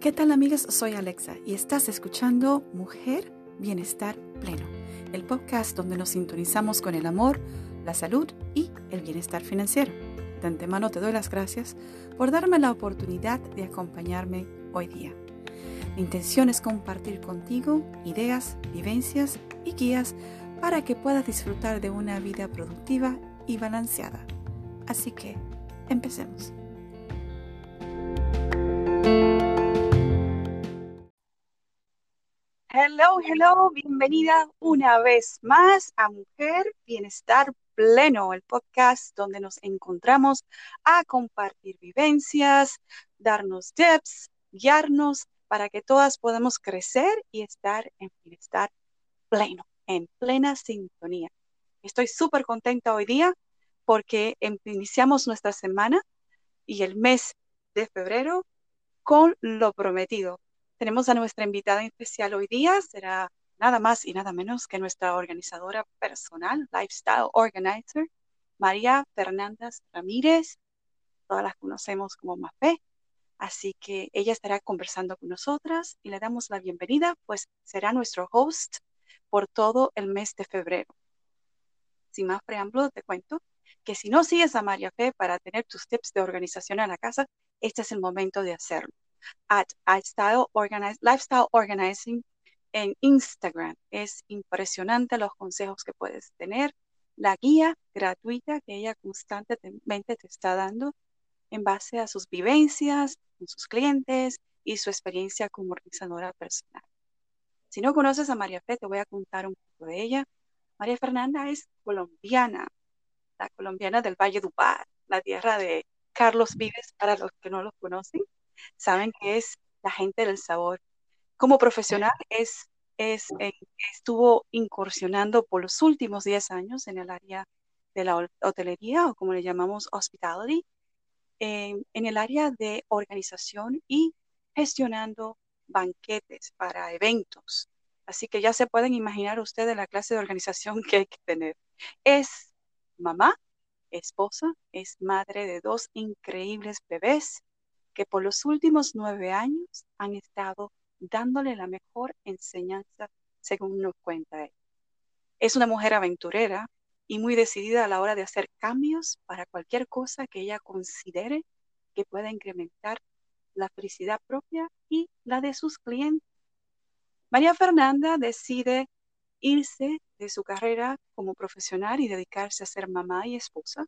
¿Qué tal, amigas? Soy Alexa y estás escuchando Mujer Bienestar Pleno, el podcast donde nos sintonizamos con el amor, la salud y el bienestar financiero. De antemano te doy las gracias por darme la oportunidad de acompañarme hoy día. Mi intención es compartir contigo ideas, vivencias y guías para que puedas disfrutar de una vida productiva y balanceada. Así que, empecemos. Hello, hello, bienvenida una vez más a Mujer Bienestar Pleno, el podcast donde nos encontramos a compartir vivencias, darnos tips, guiarnos para que todas podamos crecer y estar en bienestar pleno, en plena sintonía. Estoy súper contenta hoy día porque iniciamos nuestra semana y el mes de febrero con lo prometido. Tenemos a nuestra invitada especial hoy día, será nada más y nada menos que nuestra organizadora personal, Lifestyle Organizer, María Fernanda Ramírez, todas las conocemos como Mafé, así que ella estará conversando con nosotras y le damos la bienvenida, pues será nuestro host por todo el mes de febrero. Sin más preámbulo, te cuento que si no sigues a María Fe para tener tus tips de organización en la casa, este es el momento de hacerlo. Lifestyle Organizing en Instagram. Es impresionante los consejos que puedes tener, la guía gratuita que ella constantemente te está dando en base a sus vivencias, con sus clientes y su experiencia como organizadora personal. Si no conoces a María Fe, te voy a contar un poco de ella. María Fernanda es colombiana, la colombiana del Valledupar, la tierra de Carlos Vives, para los que no los conocen. Saben que es la gente del sabor. Como profesional estuvo incursionando por los últimos 10 años en el área de la hotelería, o como le llamamos hospitality, en el área de organización y gestionando banquetes para eventos. Así que ya se pueden imaginar ustedes la clase de organización que hay que tener. Es mamá, esposa, es madre de dos increíbles bebés, que por los últimos 9 años han estado dándole la mejor enseñanza, según nos cuenta ella. Es una mujer aventurera y muy decidida a la hora de hacer cambios para cualquier cosa que ella considere que pueda incrementar la felicidad propia y la de sus clientes. María Fernanda decide irse de su carrera como profesional y dedicarse a ser mamá y esposa,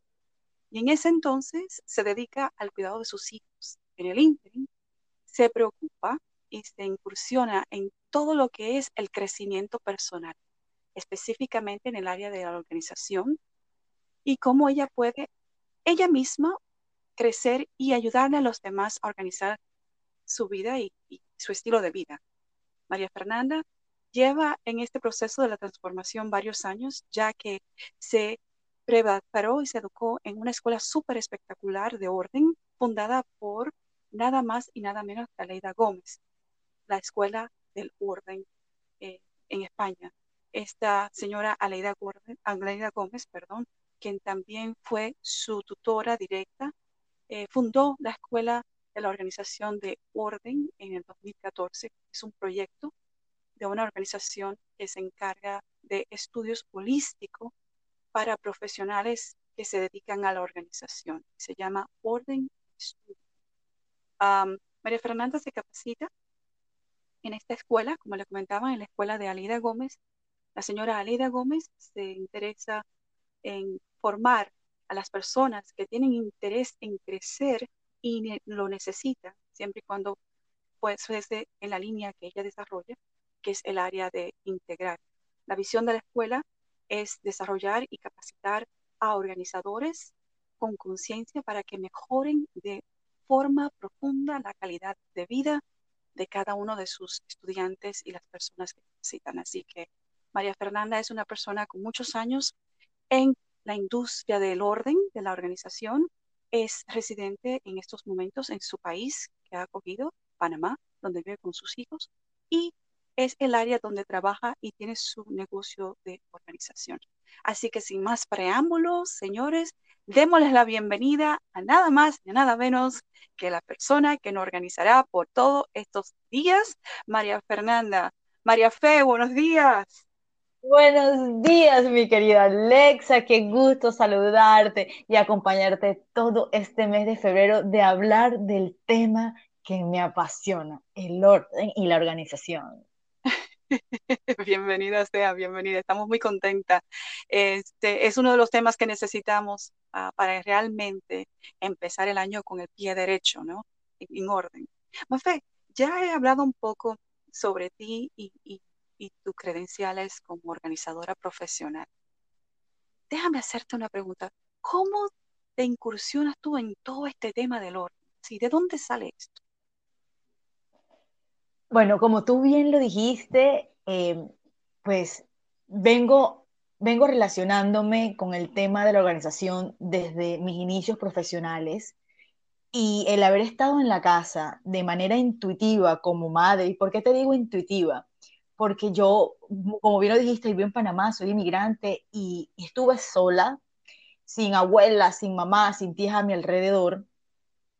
y en ese entonces se dedica al cuidado de sus hijos. En el ínterin, se preocupa y se incursiona en todo lo que es el crecimiento personal, específicamente en el área de la organización y cómo ella puede ella misma crecer y ayudarle a los demás a organizar su vida y su estilo de vida. María Fernanda lleva en este proceso de la transformación varios años, ya que se preparó y se educó en una escuela súper espectacular de orden, fundada por nada más y nada menos que Aleida Gómez, la Escuela del Orden en España. Esta señora Aleida Gómez, quien también fue su tutora directa, fundó la Escuela de la Organización de Orden en el 2014. Es un proyecto de una organización que se encarga de estudios holísticos para profesionales que se dedican a la organización. Se llama Orden Studio. María Fernanda se capacita en esta escuela, como le comentaba, en la escuela de Aleida Gómez. La señora Aleida Gómez se interesa en formar a las personas que tienen interés en crecer y lo necesitan, siempre y cuando pues esté en la línea que ella desarrolla, que es el área de integrar. La visión de la escuela es desarrollar y capacitar a organizadores con conciencia para que mejoren de forma profunda la calidad de vida de cada uno de sus estudiantes y las personas que capacitan. Así que María Fernanda es una persona con muchos años en la industria del orden, de la organización. Es residente en estos momentos en su país que ha acogido, Panamá, donde vive con sus hijos, y es el área donde trabaja y tiene su negocio de organización. Así que sin más preámbulos, señores, démosles la bienvenida a nada más y a nada menos que la persona que nos organizará por todos estos días, María Fernanda. María Fe, buenos días. Buenos días, mi querida Alexa, qué gusto saludarte y acompañarte todo este mes de febrero de hablar del tema que me apasiona, el orden y la organización. Bienvenida sea, bienvenida, estamos muy contentas. Este es uno de los temas que necesitamos para realmente empezar el año con el pie derecho, ¿no? En orden. Mafe, ya he hablado un poco sobre ti y tus credenciales como organizadora profesional. Déjame hacerte una pregunta. ¿Cómo te incursionas tú en todo este tema del orden? ¿Sí? ¿De dónde sale esto? Bueno, como tú bien lo dijiste, pues vengo relacionándome con el tema de la organización desde mis inicios profesionales, y el haber estado en la casa de manera intuitiva como madre. ¿Y por qué te digo intuitiva? Porque yo, como bien lo dijiste, vivo en Panamá, soy inmigrante y estuve sola, sin abuela, sin mamá, sin tías a mi alrededor.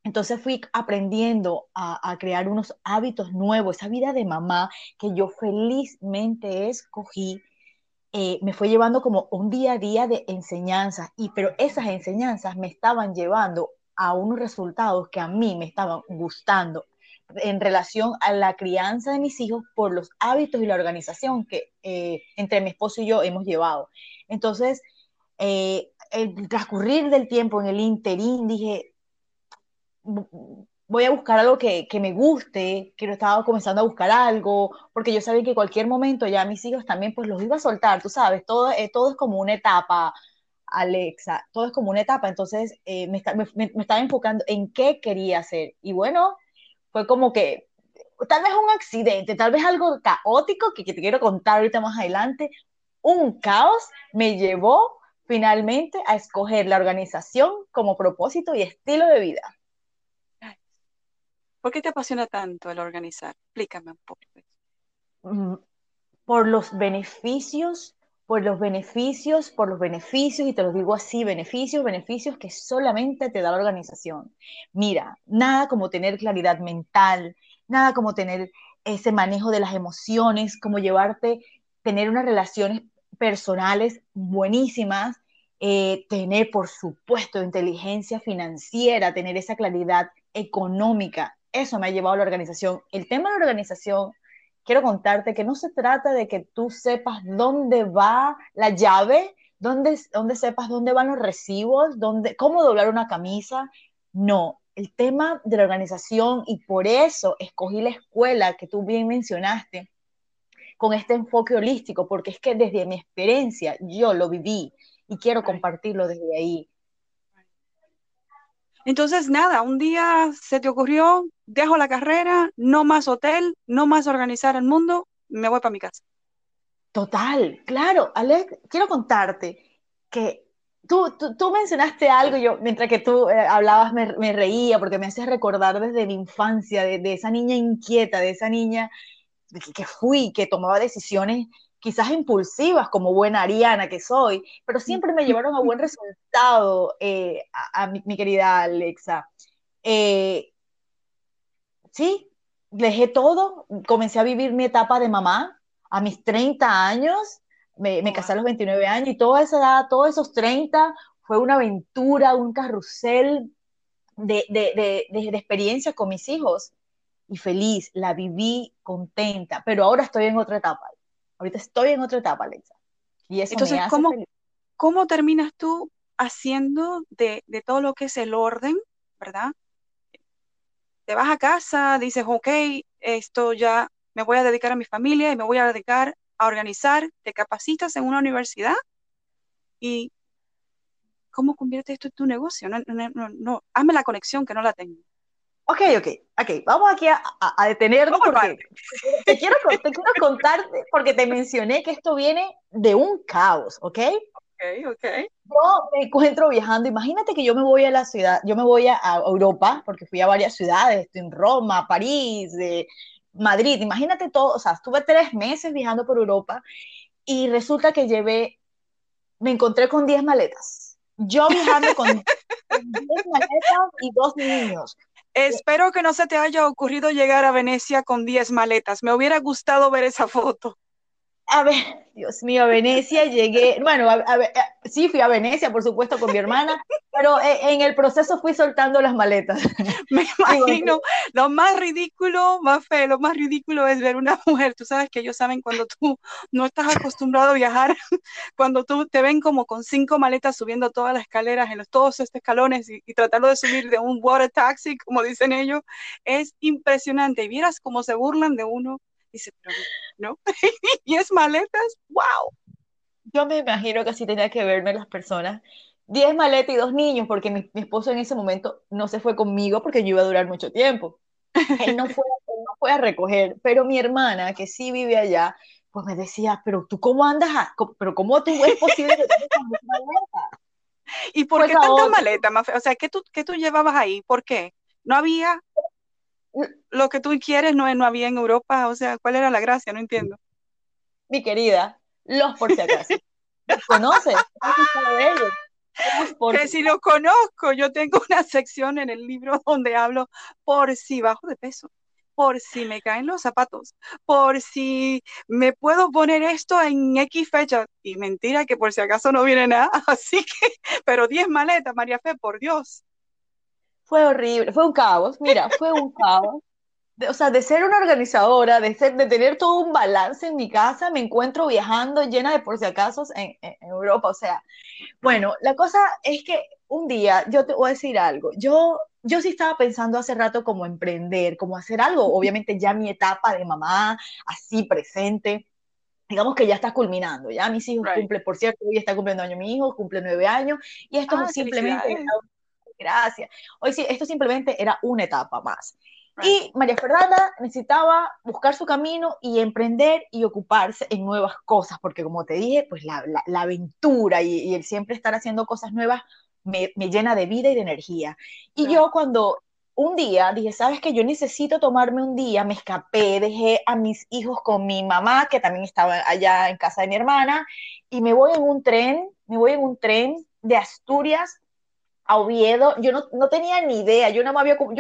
Entonces fui aprendiendo a crear unos hábitos nuevos, esa vida de mamá que yo felizmente escogí, me fue llevando como un día a día de enseñanzas, pero esas enseñanzas me estaban llevando a unos resultados que a mí me estaban gustando en relación a la crianza de mis hijos por los hábitos y la organización que entre mi esposo y yo hemos llevado. Entonces, el transcurrir del tiempo en el interín, dije, voy a buscar algo que me guste, que lo estaba comenzando a buscar algo, porque yo sabía que en cualquier momento ya mis hijos también pues los iba a soltar, tú sabes, todo es como una etapa, Alexa, todo es como una etapa. Entonces me estaba enfocando en qué quería hacer, y bueno, fue como que tal vez un accidente, tal vez algo caótico, que te quiero contar ahorita más adelante, un caos me llevó finalmente a escoger la organización como propósito y estilo de vida. ¿Por qué te apasiona tanto el organizar? Explícame un poco. Por los beneficios, y te los digo así, beneficios que solamente te da la organización. Mira, nada como tener claridad mental, nada como tener ese manejo de las emociones, como tener unas relaciones personales buenísimas, tener, por supuesto, inteligencia financiera, tener esa claridad económica. Eso me ha llevado a la organización. El tema de la organización, quiero contarte que no se trata de que tú sepas dónde va la llave, dónde sepas dónde van los recibos, cómo doblar una camisa. No, el tema de la organización, y por eso escogí la escuela que tú bien mencionaste, con este enfoque holístico, porque es que desde mi experiencia yo lo viví y quiero compartirlo desde ahí. Entonces, nada, un día se te ocurrió, dejo la carrera, no más hotel, no más organizar el mundo, me voy para mi casa. Total, claro. Alex, quiero contarte que tú mencionaste algo, yo mientras que tú hablabas me reía, porque me haces recordar desde mi infancia, de esa niña inquieta, de esa niña que tomaba decisiones quizás impulsivas, como buena ariana que soy, pero siempre me llevaron a buen resultado, a mi querida Alexa. Sí, dejé todo, comencé a vivir mi etapa de mamá a mis 30 años, me casé a los 29 años, y toda esa edad, todos esos 30, fue una aventura, un carrusel de experiencias con mis hijos, y feliz, la viví contenta, pero ahora estoy en otra etapa. Ahorita estoy en otra etapa, Alexa. Y eso entonces, me hace ¿cómo terminas tú haciendo de todo lo que es el orden, verdad? Te vas a casa, dices, ok, esto ya me voy a dedicar a mi familia y me voy a dedicar a organizar, te capacitas en una universidad, y ¿cómo conviertes esto en tu negocio? No, hazme la conexión que no la tengo. Ok, vamos aquí a detenernos, porque te quiero contar, porque te mencioné que esto viene de un caos, ¿ok? Ok. Yo me encuentro viajando, imagínate que yo me voy a Europa, porque fui a varias ciudades, estoy en Roma, París, Madrid, imagínate todo, o sea, estuve 3 meses viajando por Europa, y resulta que me encontré con 10 maletas, Yo viajando con 10 maletas y 2 niños. Espero que no se te haya ocurrido llegar a Venecia con 10 maletas. Me hubiera gustado ver esa foto. A ver, Dios mío, a Venecia llegué, bueno, sí fui a Venecia, por supuesto, con mi hermana, pero en el proceso fui soltando las maletas. Me imagino, lo más ridículo, más feo, lo más ridículo es ver una mujer, tú sabes que ellos saben cuando tú no estás acostumbrado a viajar, cuando tú te ven como con 5 maletas subiendo todas las escaleras, en todos estos escalones y tratarlo de subir de un water taxi, como dicen ellos, es impresionante, y vieras cómo se burlan de uno. Dice, pero no, 10 maletas, wow. Yo me imagino que así tenía que verme las personas. 10 maletas y 2 niños, porque mi esposo en ese momento no se fue conmigo porque yo iba a durar mucho tiempo. Él no fue a recoger, pero mi hermana, que sí vive allá, pues me decía, pero tú cómo andas, pero cómo tú es posible que tengas tantas maletas. ¿Y por qué tantas maletas? O sea, ¿qué tú llevabas ahí? ¿Por qué? ¿No había lo que tú quieres? No había en Europa, o sea, ¿cuál era la gracia? No entiendo. Mi querida, los por si acaso. ¿Los conoces? Que si los conozco, yo tengo una sección en el libro donde hablo por si bajo de peso, por si me caen los zapatos, por si me puedo poner esto en X fecha, y mentira que por si acaso no viene nada, así que, pero 10 maletas, María Fe, por Dios. Fue horrible, fue un caos, mira, fue un caos. O sea, de ser una organizadora, de tener todo un balance en mi casa, me encuentro viajando llena de por si acaso en Europa, o sea. Bueno, la cosa es que un día, yo te voy a decir algo, yo sí estaba pensando hace rato como emprender, como hacer algo, obviamente ya mi etapa de mamá, así presente, digamos que ya está culminando, ya mis hijos cumplen, por cierto, hoy está cumpliendo año mi hijo, cumple 9 años, y esto simplemente... Gracias. Hoy sí, esto simplemente era una etapa más. Y María Fernanda necesitaba buscar su camino y emprender y ocuparse en nuevas cosas, porque como te dije, pues la aventura y el siempre estar haciendo cosas nuevas me llena de vida y de energía. Y yo cuando un día dije, ¿sabes qué? Yo necesito tomarme un día, me escapé, dejé a mis hijos con mi mamá, que también estaba allá en casa de mi hermana, y me voy en un tren de Asturias a Oviedo. Yo no tenía ni idea, yo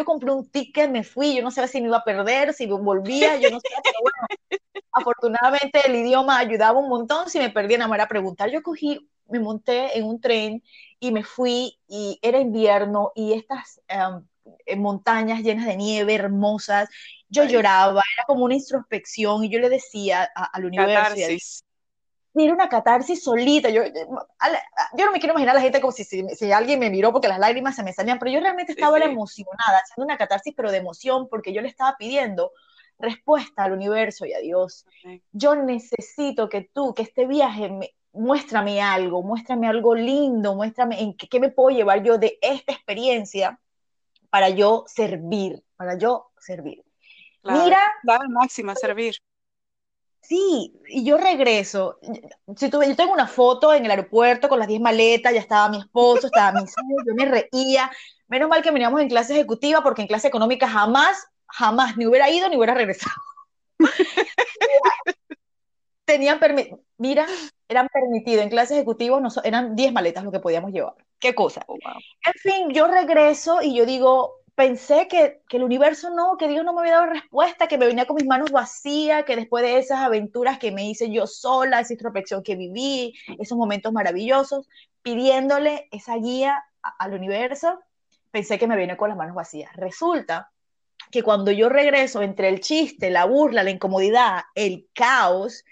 compré un ticket, me fui, yo no sabía si me iba a perder, si volvía, yo no sabía, pero bueno, afortunadamente el idioma ayudaba un montón, si me perdía nada más era preguntar. Yo me monté en un tren y me fui, y era invierno, y estas montañas llenas de nieve, hermosas, yo lloraba, era como una introspección, y yo le decía al universo, era una catarsis solita. Yo no me quiero imaginar a la gente como si alguien me miró porque las lágrimas se me salían, pero yo realmente estaba emocionada, haciendo una catarsis, pero de emoción, porque yo le estaba pidiendo respuesta al universo y a Dios. Yo necesito que tú, que este viaje, muéstrame algo lindo, muéstrame en qué me puedo llevar yo de esta experiencia para yo servir, Claro, claro, máxima, servir. Sí, y yo regreso. Yo tengo una foto en el aeropuerto con las 10 maletas, ya estaba mi esposo, estaba mis hijos, yo me reía. Menos mal que veníamos en clase ejecutiva, porque en clase económica jamás ni hubiera ido ni hubiera regresado. Eran permitidos en clase ejecutiva, eran 10 maletas lo que podíamos llevar. Qué cosa. Oh, wow. En fin, yo regreso y yo digo... Pensé que el universo que Dios no me había dado respuesta, que me venía con mis manos vacías, que después de esas aventuras que me hice yo sola, esa introspección que viví, esos momentos maravillosos, pidiéndole esa guía al universo, pensé que me venía con las manos vacías. Resulta que cuando yo regreso, entre el chiste, la burla, la incomodidad, el caos,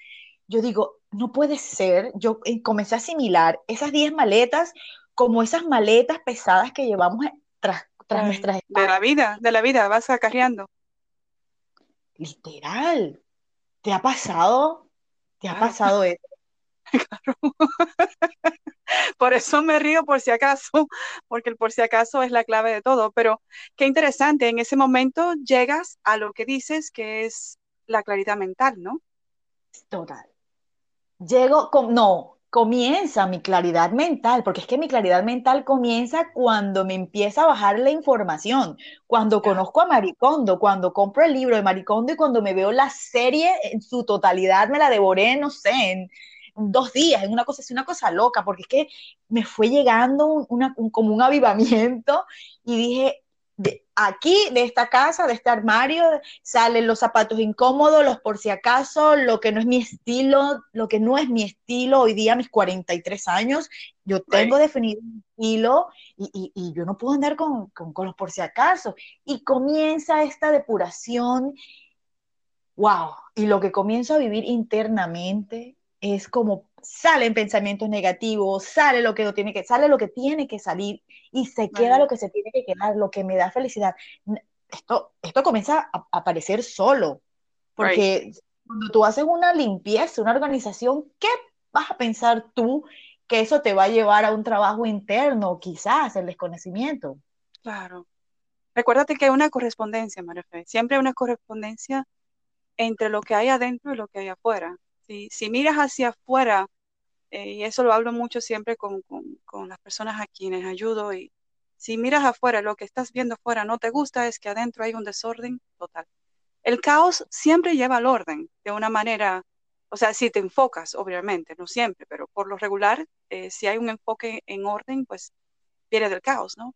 yo digo, no puede ser. Yo comencé a asimilar esas 10 maletas como esas maletas pesadas que llevamos tras nuestras espaldas. De la vida, vas acarreando. Literal. ¿Te ha pasado eso? Claro. Por eso me río por si acaso, porque el por si acaso es la clave de todo, pero qué interesante, en ese momento llegas a lo que dices que es la claridad mental, ¿no? Total. Comienza mi claridad mental, porque es que mi claridad mental comienza cuando me empieza a bajar la información, cuando conozco a Marie Kondo, cuando compro el libro de Marie Kondo y cuando me veo la serie en su totalidad, me la devoré, no sé, en 2 días en una cosa, es una cosa loca, porque es que me fue llegando como un avivamiento y dije, aquí, de esta casa, de este armario, salen los zapatos incómodos, los por si acaso, lo que no es mi estilo, hoy día a mis 43 años, yo tengo definido mi estilo y yo no puedo andar con los por si acaso. Y comienza esta depuración, wow, y lo que comienzo a vivir internamente es como salen pensamientos negativos, sale lo que tiene que salir y se queda lo que se tiene que quedar, lo que me da felicidad. Esto comienza a aparecer solo, porque cuando tú haces una limpieza, una organización, ¿qué vas a pensar tú que eso te va a llevar a un trabajo interno, quizás el desconocimiento? Claro. Recuérdate que hay una correspondencia, María Fe, siempre hay una correspondencia entre lo que hay adentro y lo que hay afuera. Si miras hacia afuera, y eso lo hablo mucho siempre con las personas a quienes ayudo, y si miras afuera, lo que estás viendo afuera no te gusta, es que adentro hay un desorden total. El caos siempre lleva al orden, de una manera, o sea, si te enfocas, obviamente, no siempre, pero por lo regular, si hay un enfoque en orden, pues viene del caos, ¿no?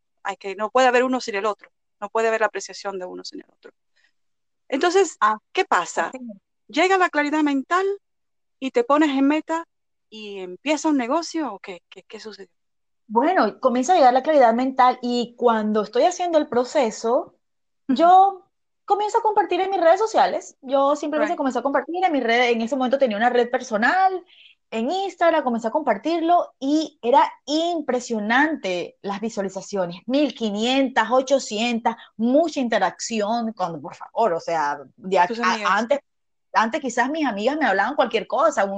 No puede haber uno sin el otro, no puede haber la apreciación de uno sin el otro. Entonces, ¿qué pasa? Llega la claridad mental, y te pones en meta y empieza un negocio, ¿o qué sucede? Bueno, comienza a llegar la claridad mental y cuando estoy haciendo el proceso, yo comienzo a compartir en mis redes sociales. Yo simplemente comencé a compartir en mis redes. En ese momento tenía una red personal, en Instagram, comencé a compartirlo y era impresionante las visualizaciones. 1500, 800, mucha interacción. Por favor, o sea, antes quizás mis amigas me hablaban cualquier cosa,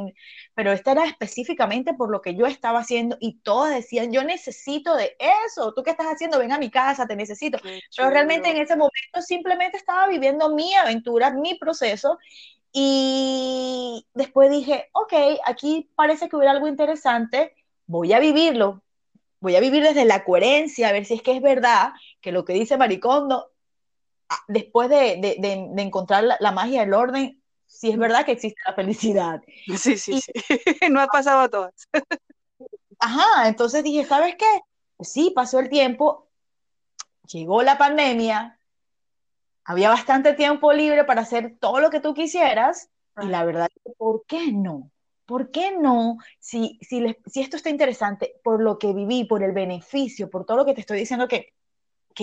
pero esta era específicamente por lo que yo estaba haciendo y todas decían, yo necesito de eso, ¿tú qué estás haciendo? Ven a mi casa, te necesito. Pero realmente en ese momento simplemente estaba viviendo mi aventura, mi proceso, y después dije, ok, aquí parece que hubiera algo interesante, voy a vivirlo, voy a vivir desde la coherencia, a ver si es que es verdad que lo que dice Marie Kondo, después de encontrar la magia del orden, sí, es verdad que existe la felicidad. Sí. No ha pasado a todas. Ajá, entonces dije, ¿sabes qué? Pues sí, pasó el tiempo, llegó la pandemia, había bastante tiempo libre para hacer todo lo que tú quisieras, y la verdad, ¿por qué no? ¿Por qué no? Si esto está interesante, por lo que viví, por el beneficio, por todo lo que te estoy diciendo que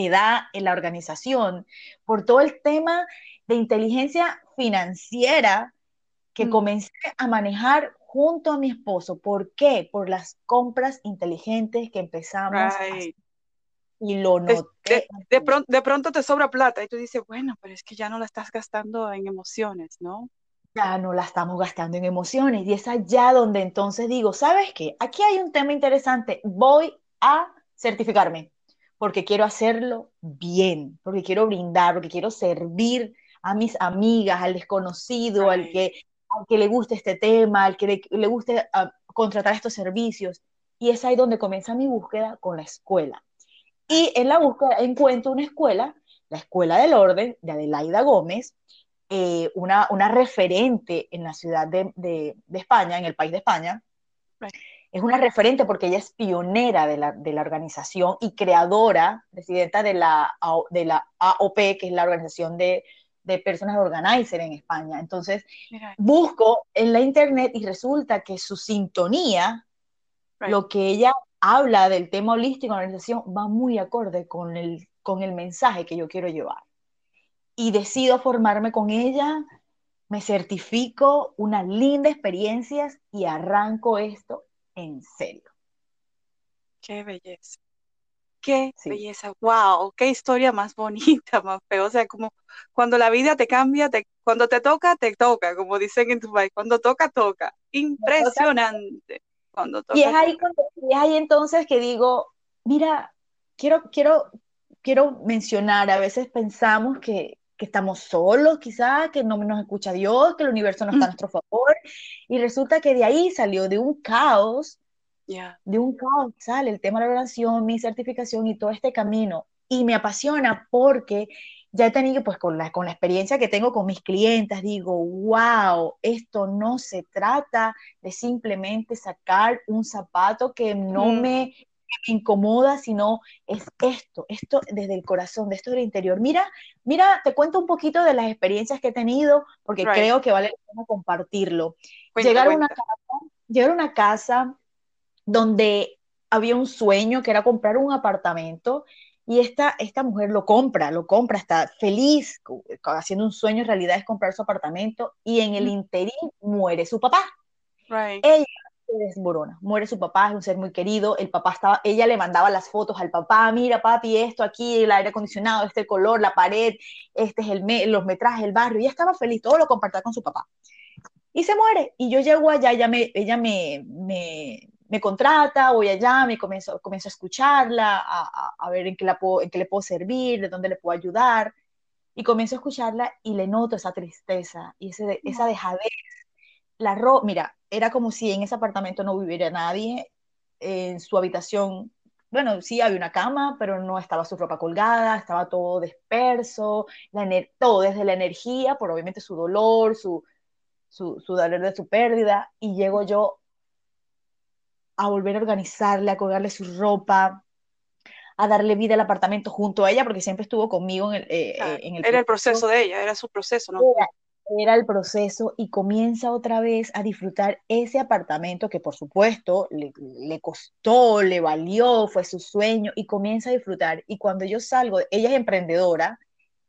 da en la organización, por todo el tema de inteligencia financiera que comencé a manejar junto a mi esposo. ¿Por qué? Por las compras inteligentes que empezamos a hacer. Y lo noté. De pronto te sobra plata y tú dices, bueno, pero es que ya no la estás gastando en emociones, ¿no? Ya no la estamos gastando en emociones. Y es allá donde entonces digo, ¿sabes qué? Aquí hay un tema interesante. Voy a certificarme porque quiero hacerlo bien, porque quiero brindar, porque quiero servir a mis amigas, al desconocido, al que le guste este tema, al que le guste contratar estos servicios. Y es ahí donde comienza mi búsqueda con la escuela. Y en la búsqueda encuentro una escuela, la Escuela del Orden, de Aleida Gómez, una referente en la ciudad de España, en el país de España. Es una referente porque ella es pionera de la organización y creadora, presidenta de la AOP, que es la organización de personas organizer en España. Entonces, busco en la internet y resulta que su sintonía, lo que ella habla del tema holístico en la organización, va muy acorde con el mensaje que yo quiero llevar. Y decido formarme con ella, me certifico, unas lindas experiencias y arranco esto en serio. ¡Qué belleza! ¡Qué belleza! ¡Wow! ¡Qué historia más bonita, más fea! O sea, como cuando la vida te cambia, cuando te toca, como dicen en tu país. Cuando toca, toca. Impresionante. Cuando toca, y es ahí, entonces que digo, mira, quiero mencionar, a veces pensamos que estamos solos, quizás, que no nos escucha Dios, que el universo no está a nuestro favor, y resulta que de ahí salió de un caos sale el tema de la oración, mi certificación y todo este camino, y me apasiona porque ya he tenido, pues con la experiencia que tengo con mis clientas, digo, wow, esto no se trata de simplemente sacar un zapato que no me incomoda, sino es esto desde el corazón, de esto del interior. Mira, te cuento un poquito de las experiencias que he tenido, porque creo que vale la pena compartirlo. Llegar a una casa donde había un sueño que era comprar un apartamento, y esta mujer lo compra, está feliz, haciendo un sueño, en realidad es comprar su apartamento, y en el interín muere su papá. Ella se desmorona, muere su papá, es un ser muy querido, ella le mandaba las fotos al papá, mira papi, esto aquí, el aire acondicionado, este color, la pared, este es los metrajes, el barrio, ella estaba feliz, todo lo compartía con su papá. Y se muere, y yo llego allá, ella me contrata, voy allá, me comienzo a escucharla, a ver en qué le puedo servir, de dónde le puedo ayudar, y comienzo a escucharla y le noto esa tristeza y esa dejadez. Mira, era como si en ese apartamento no viviera nadie, en su habitación, bueno, sí había una cama, pero no estaba su ropa colgada, estaba todo disperso, todo desde la energía, por obviamente su dolor, su dolor de su pérdida, y llego yo a volver a organizarle, a colgarle su ropa, a darle vida al apartamento junto a ella, porque siempre estuvo conmigo en el proceso de ella, era su proceso, ¿no? Era el proceso, y comienza otra vez a disfrutar ese apartamento que por supuesto le costó, le valió, fue su sueño, y comienza a disfrutar. Y cuando yo salgo, ella es emprendedora,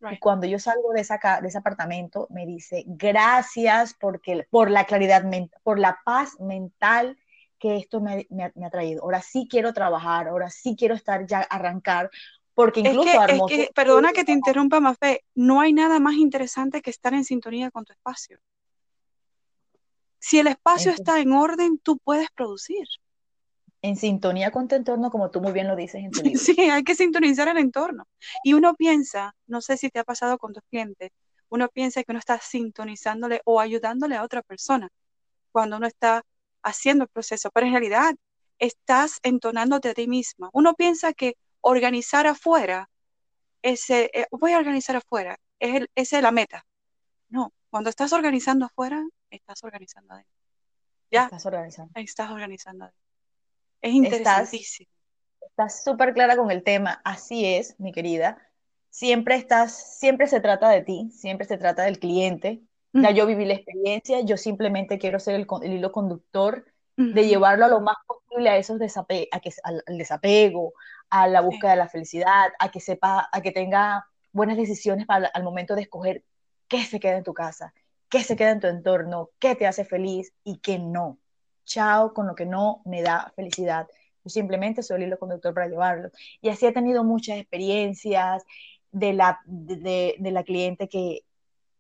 y cuando yo salgo de ese apartamento me dice, gracias por la claridad, por la paz mental que esto me ha traído. Ahora sí quiero trabajar, ahora sí quiero estar ya, arrancar, porque incluso... perdona que te interrumpa, Mafé, no hay nada más interesante que estar en sintonía con tu espacio. Si el espacio está en orden, tú puedes producir. En sintonía con tu entorno, como tú muy bien lo dices en tu libro. Sí, hay que sintonizar el entorno. Y uno piensa, no sé si te ha pasado con tus clientes, uno piensa que uno está sintonizándole o ayudándole a otra persona cuando uno está haciendo el proceso, pero en realidad estás entonándote a ti misma. Uno piensa que organizar afuera, voy a organizar afuera, esa es la meta. No, cuando estás organizando afuera, estás organizando adentro. Ya, estás organizando adentro. Es interesantísimo. Estás súper clara con el tema, así es, mi querida. Siempre se trata de ti, siempre se trata del cliente. Ya yo viví la experiencia, yo simplemente quiero ser el hilo conductor de llevarlo a lo más posible a esos al desapego, a la búsqueda de la felicidad, a que tenga buenas decisiones al momento de escoger qué se queda en tu casa, qué se queda en tu entorno, qué te hace feliz y qué no. Chao con lo que no me da felicidad. Yo simplemente soy el hilo conductor para llevarlo. Y así he tenido muchas experiencias de la cliente que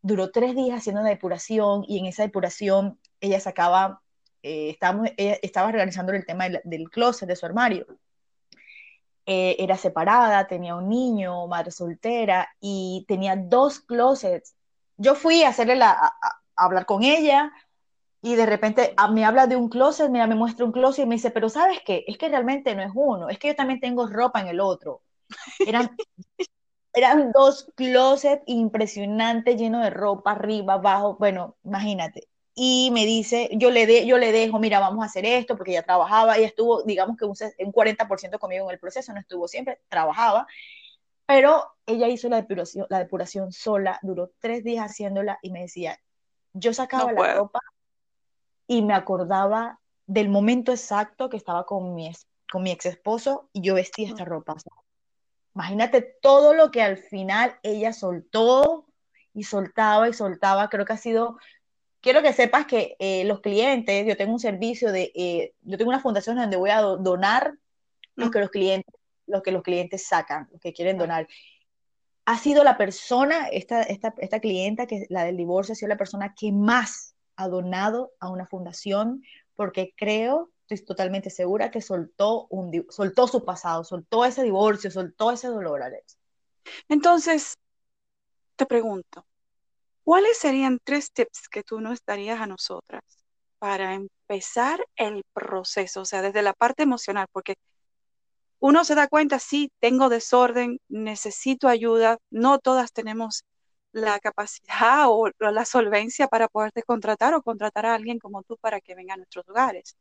duró 3 días haciendo una depuración, y en esa depuración ella estaba organizando el tema del closet, de su armario. Era separada, tenía un niño, madre soltera, y tenía 2 closets. Yo fui a hacerle a hablar con ella, y de repente me habla de un closet, me muestra un closet, y me dice, pero ¿sabes qué? Es que realmente no es uno, es que yo también tengo ropa en el otro. Eran 2 closets impresionantes, llenos de ropa, arriba, abajo, bueno, imagínate. Y me dice, yo le dejo, mira, vamos a hacer esto, porque ella trabajaba, ella estuvo, digamos que un 40% conmigo en el proceso, no estuvo siempre, trabajaba, pero ella hizo la depuración sola, duró 3 días haciéndola, y me decía, yo sacaba la ropa y me acordaba del momento exacto que estaba con mi ex esposo, y yo vestía esta ropa. Imagínate todo lo que al final ella soltó y soltaba y soltaba. Creo que ha sido... Quiero que sepas que los clientes, yo tengo un servicio yo tengo una fundación donde voy a donar los que los clientes sacan, los que quieren donar. Ha sido la persona, esta clienta, que la del divorcio, ha sido la persona que más ha donado a una fundación, porque creo... Estoy totalmente segura que soltó su pasado, soltó ese divorcio, soltó ese dolor, Alex. Entonces, te pregunto, ¿cuáles serían 3 tips que tú nos darías a nosotras para empezar el proceso? O sea, desde la parte emocional, porque uno se da cuenta, sí, tengo desorden, necesito ayuda, no todas tenemos la capacidad o la solvencia para poderte contratar o contratar a alguien como tú para que venga a nuestros lugares.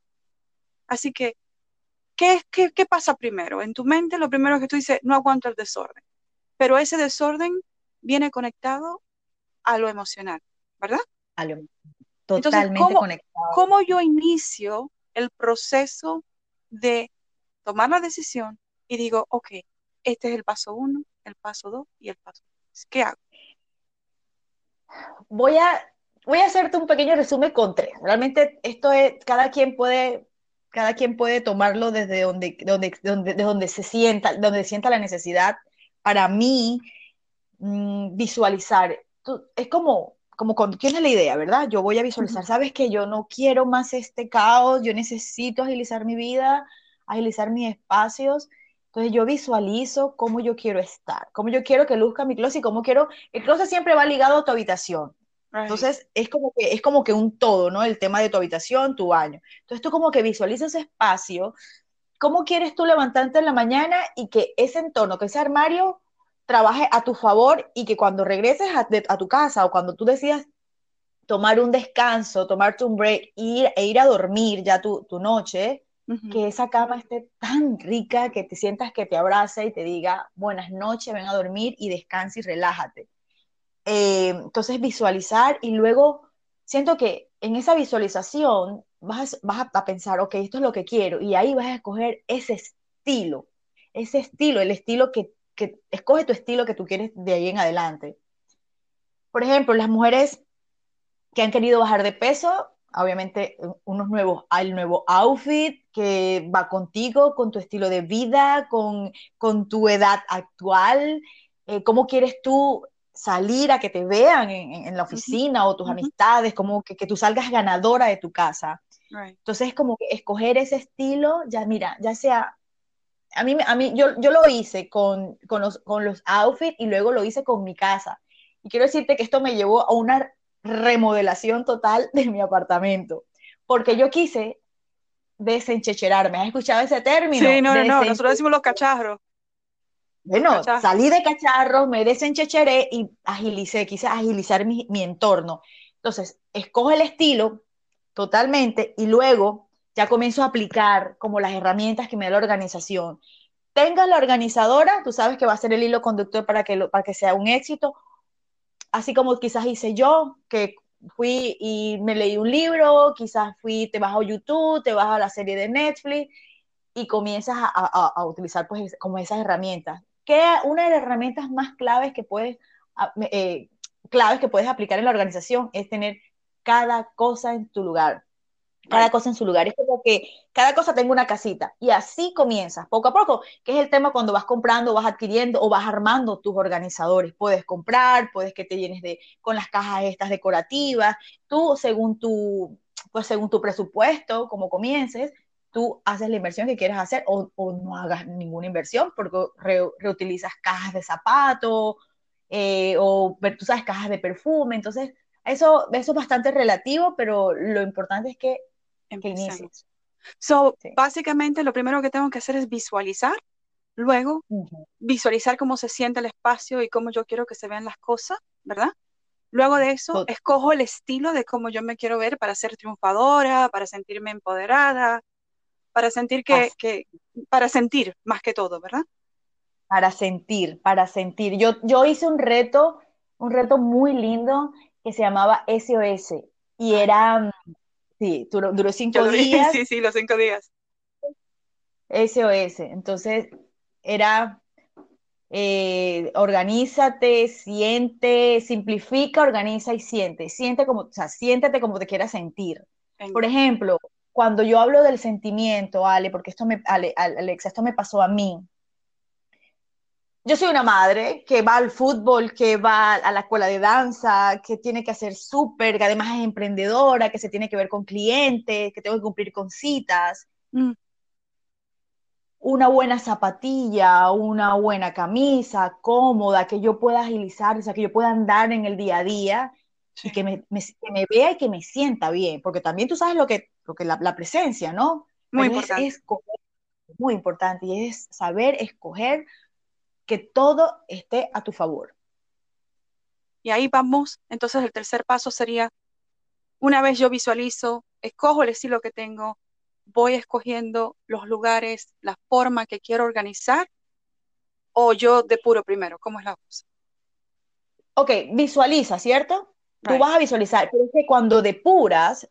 Así que, ¿qué pasa primero? En tu mente lo primero que tú dices, no aguanto el desorden, pero ese desorden viene conectado a lo emocional, ¿verdad? A lo totalmente. Entonces, ¿cómo yo inicio el proceso de tomar la decisión y digo, ok, este es el paso 1, el paso 2 y el paso 3? ¿Qué hago? Voy a hacerte un pequeño resumen con tres. Realmente esto es, cada quien puede tomarlo desde donde sienta la necesidad. Para mí, visualizar, es como cuando tienes la idea, ¿verdad? Yo voy a visualizar, ¿sabes qué? Yo no quiero más este caos, yo necesito agilizar mi vida, agilizar mis espacios. Entonces yo visualizo cómo yo quiero estar, cómo yo quiero que luzca mi closet, cómo quiero... El closet siempre va ligado a tu habitación. Right. Entonces es como que un todo, ¿no? El tema de tu habitación, tu baño. Entonces tú como que visualizas ese espacio, cómo quieres tú levantarte en la mañana y que ese entorno, que ese armario trabaje a tu favor y que cuando regreses a tu casa o cuando tú decidas tomar un descanso, tomarte un break e ir a dormir ya tu noche... Uh-huh. Que esa cama esté tan rica que te sientas que te abraza y te diga buenas noches, ven a dormir y descansa y relájate. Entonces visualizar y luego siento que en esa visualización vas a pensar, ok, esto es lo que quiero, y ahí vas a escoger escoge tu estilo que tú quieres de ahí en adelante. Por ejemplo, las mujeres que han querido bajar de peso, obviamente el nuevo outfit que va contigo, con tu estilo de vida, con tu edad actual, cómo quieres tú salir a que te vean en la oficina, uh-huh, o tus, uh-huh, amistades, como que tú salgas ganadora de tu casa. Right. Entonces como que escoger ese estilo, ya mira, ya sea, a mí yo lo hice con los outfits y luego lo hice con mi casa. Y quiero decirte que esto me llevó a una remodelación total de mi apartamento, porque yo quise desenchecherarme. ¿Has escuchado ese término? Sí, no, nosotros decimos los cacharros. Bueno, cacharros. Salí de cacharros, me desenchecheré y quise agilizar mi entorno. Entonces, escojo el estilo totalmente y luego ya comienzo a aplicar como las herramientas que me da la organización. Tengas la organizadora, tú sabes que va a ser el hilo conductor para que sea un éxito. Así como quizás hice yo, que fui y me leí un libro, quizás te bajo YouTube, te bajo la serie de Netflix y comienzas a utilizar pues como esas herramientas. Una de las herramientas más claves que puedes aplicar en la organización es tener cada cosa en tu lugar. Cada cosa en su lugar. Es como que cada cosa tenga una casita. Y así comienzas, poco a poco, que es el tema cuando vas comprando, vas adquiriendo o vas armando tus organizadores. Puedes comprar, puedes que te llenes con las cajas estas decorativas. Tú, según tu presupuesto, como comiences, tú haces la inversión que quieras hacer o no hagas ninguna inversión porque reutilizas cajas de zapatos o, tú sabes, cajas de perfume. Entonces, eso es bastante relativo, pero lo importante es que empezamos. Básicamente lo primero que tengo que hacer es visualizar, luego visualizar cómo se siente el espacio y cómo yo quiero que se vean las cosas, ¿verdad? Luego de eso, escojo el estilo de cómo yo me quiero ver para ser triunfadora, para sentirme empoderada, para sentir para sentir más que todo, ¿verdad? Para sentir. Yo hice un reto muy lindo que se llamaba SOS y era... Sí, duró 5 días. Sí, los 5 días. SOS. Entonces, era organízate, siente, simplifica, organiza y siente. Siéntete como te quieras sentir. Venga. Por ejemplo, cuando yo hablo del sentimiento, Ale, porque esto me pasó a mí. Yo soy una madre que va al fútbol, que va a la escuela de danza, que tiene que hacer súper, que además es emprendedora, que se tiene que ver con clientes, que tengo que cumplir con citas. Una buena zapatilla, una buena camisa, cómoda, que yo pueda agilizar, o sea, que yo pueda andar en el día a día, sí, y que me vea y que me sienta bien, porque también tú sabes lo que la presencia, ¿no? Muy importante. muy importante, y es saber escoger que todo esté a tu favor. Y ahí vamos, entonces el tercer paso sería, una vez yo visualizo, escojo el estilo que tengo, voy escogiendo los lugares, la forma que quiero organizar, o yo depuro primero, ¿cómo es la cosa? Ok, visualiza, ¿cierto? Right. Tú vas a visualizar, pero es que cuando depuras,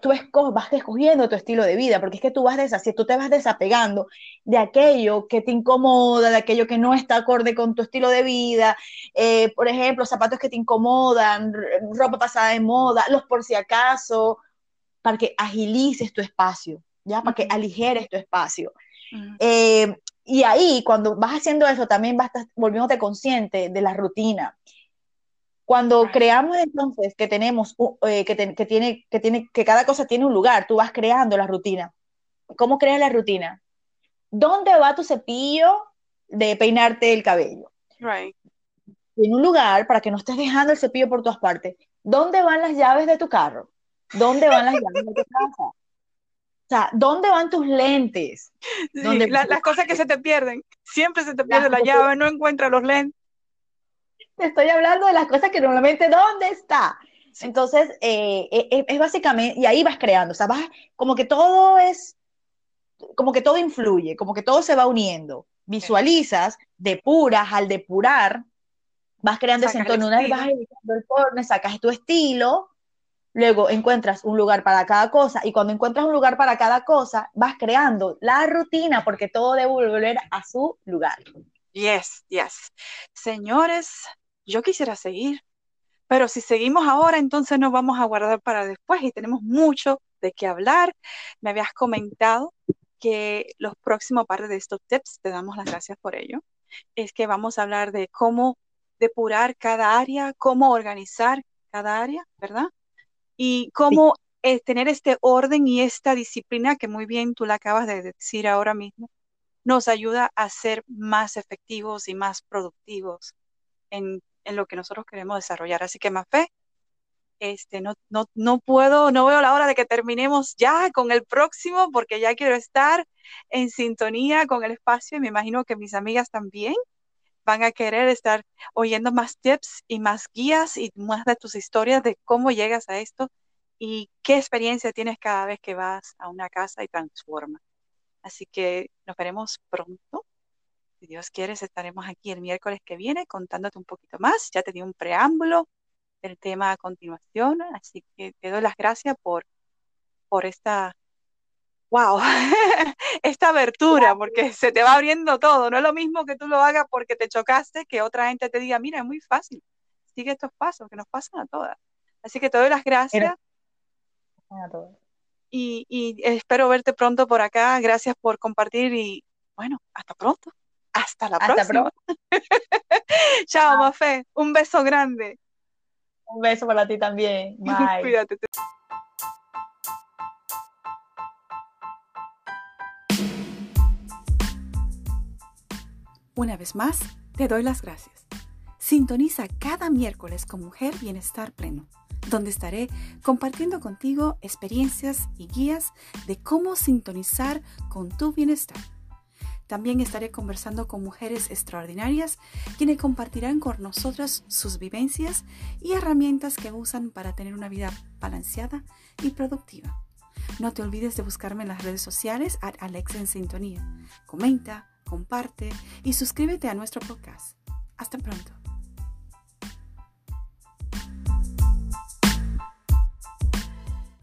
tú vas escogiendo tu estilo de vida, porque es que tú te vas desapegando de aquello que te incomoda, de aquello que no está acorde con tu estilo de vida, por ejemplo, zapatos que te incomodan, ropa pasada de moda, los por si acaso, para que agilices tu espacio, ¿ya? Para que aligeres tu espacio. Y ahí, cuando vas haciendo eso, también vas volviéndote consciente de la rutina. Cuando creamos entonces que cada cosa tiene un lugar, tú vas creando la rutina. ¿Cómo creas la rutina? ¿Dónde va tu cepillo de peinarte el cabello? Right. En un lugar para que no estés dejando el cepillo por todas partes. ¿Dónde van las llaves de tu carro? ¿Dónde van las llaves de tu casa? O sea, ¿dónde van tus lentes? Sí, las cosas que se te pierden. Siempre se te pierde la llave, no encuentras los lentes. Te estoy hablando de las cosas que normalmente, ¿dónde está? Entonces, es básicamente, y ahí vas creando, o sea, como que todo influye, como que todo se va uniendo. Visualizas, depuras, al depurar, vas creando ese entorno, una vez vas editando el corner, sacas tu estilo, luego encuentras un lugar para cada cosa, y cuando encuentras un lugar para cada cosa, vas creando la rutina, porque todo debe volver a su lugar. Yes, yes. Señores, yo quisiera seguir, pero si seguimos ahora, entonces nos vamos a guardar para después y tenemos mucho de qué hablar. Me habías comentado que los próximos partes de estos tips, te damos las gracias por ello, es que vamos a hablar de cómo depurar cada área, cómo organizar cada área, ¿verdad? Y cómo tener este orden y esta disciplina que muy bien tú la acabas de decir ahora mismo, nos ayuda a ser más efectivos y más productivos en lo que nosotros queremos desarrollar. Así que, Mafé, no veo la hora de que terminemos ya con el próximo, porque ya quiero estar en sintonía con el espacio y me imagino que mis amigas también van a querer estar oyendo más tips y más guías y más de tus historias de cómo llegas a esto y qué experiencia tienes cada vez que vas a una casa y transformas. Así que nos veremos pronto. Si Dios quiere, estaremos aquí el miércoles que viene contándote un poquito más. Ya te di un preámbulo del tema a continuación. Así que te doy las gracias por esta... ¡Wow! Esta abertura, porque se te va abriendo todo. No es lo mismo que tú lo hagas porque te chocaste que otra gente te diga, mira, es muy fácil. Sigue estos pasos que nos pasan a todas. Así que te doy las gracias. A todas. Y espero verte pronto por acá. Gracias por compartir y, bueno, hasta pronto. Hasta la próxima. Chao, Mafé. Un beso grande. Un beso para ti también. Bye. Cuídate. Una vez más, te doy las gracias. Sintoniza cada miércoles con Mujer Bienestar Pleno, donde estaré compartiendo contigo experiencias y guías de cómo sintonizar con tu bienestar. También estaré conversando con mujeres extraordinarias, quienes compartirán con nosotras sus vivencias y herramientas que usan para tener una vida balanceada y productiva. No te olvides de buscarme en las redes sociales @AlexaEnSintonía. Comenta, comparte y suscríbete a nuestro podcast. Hasta pronto.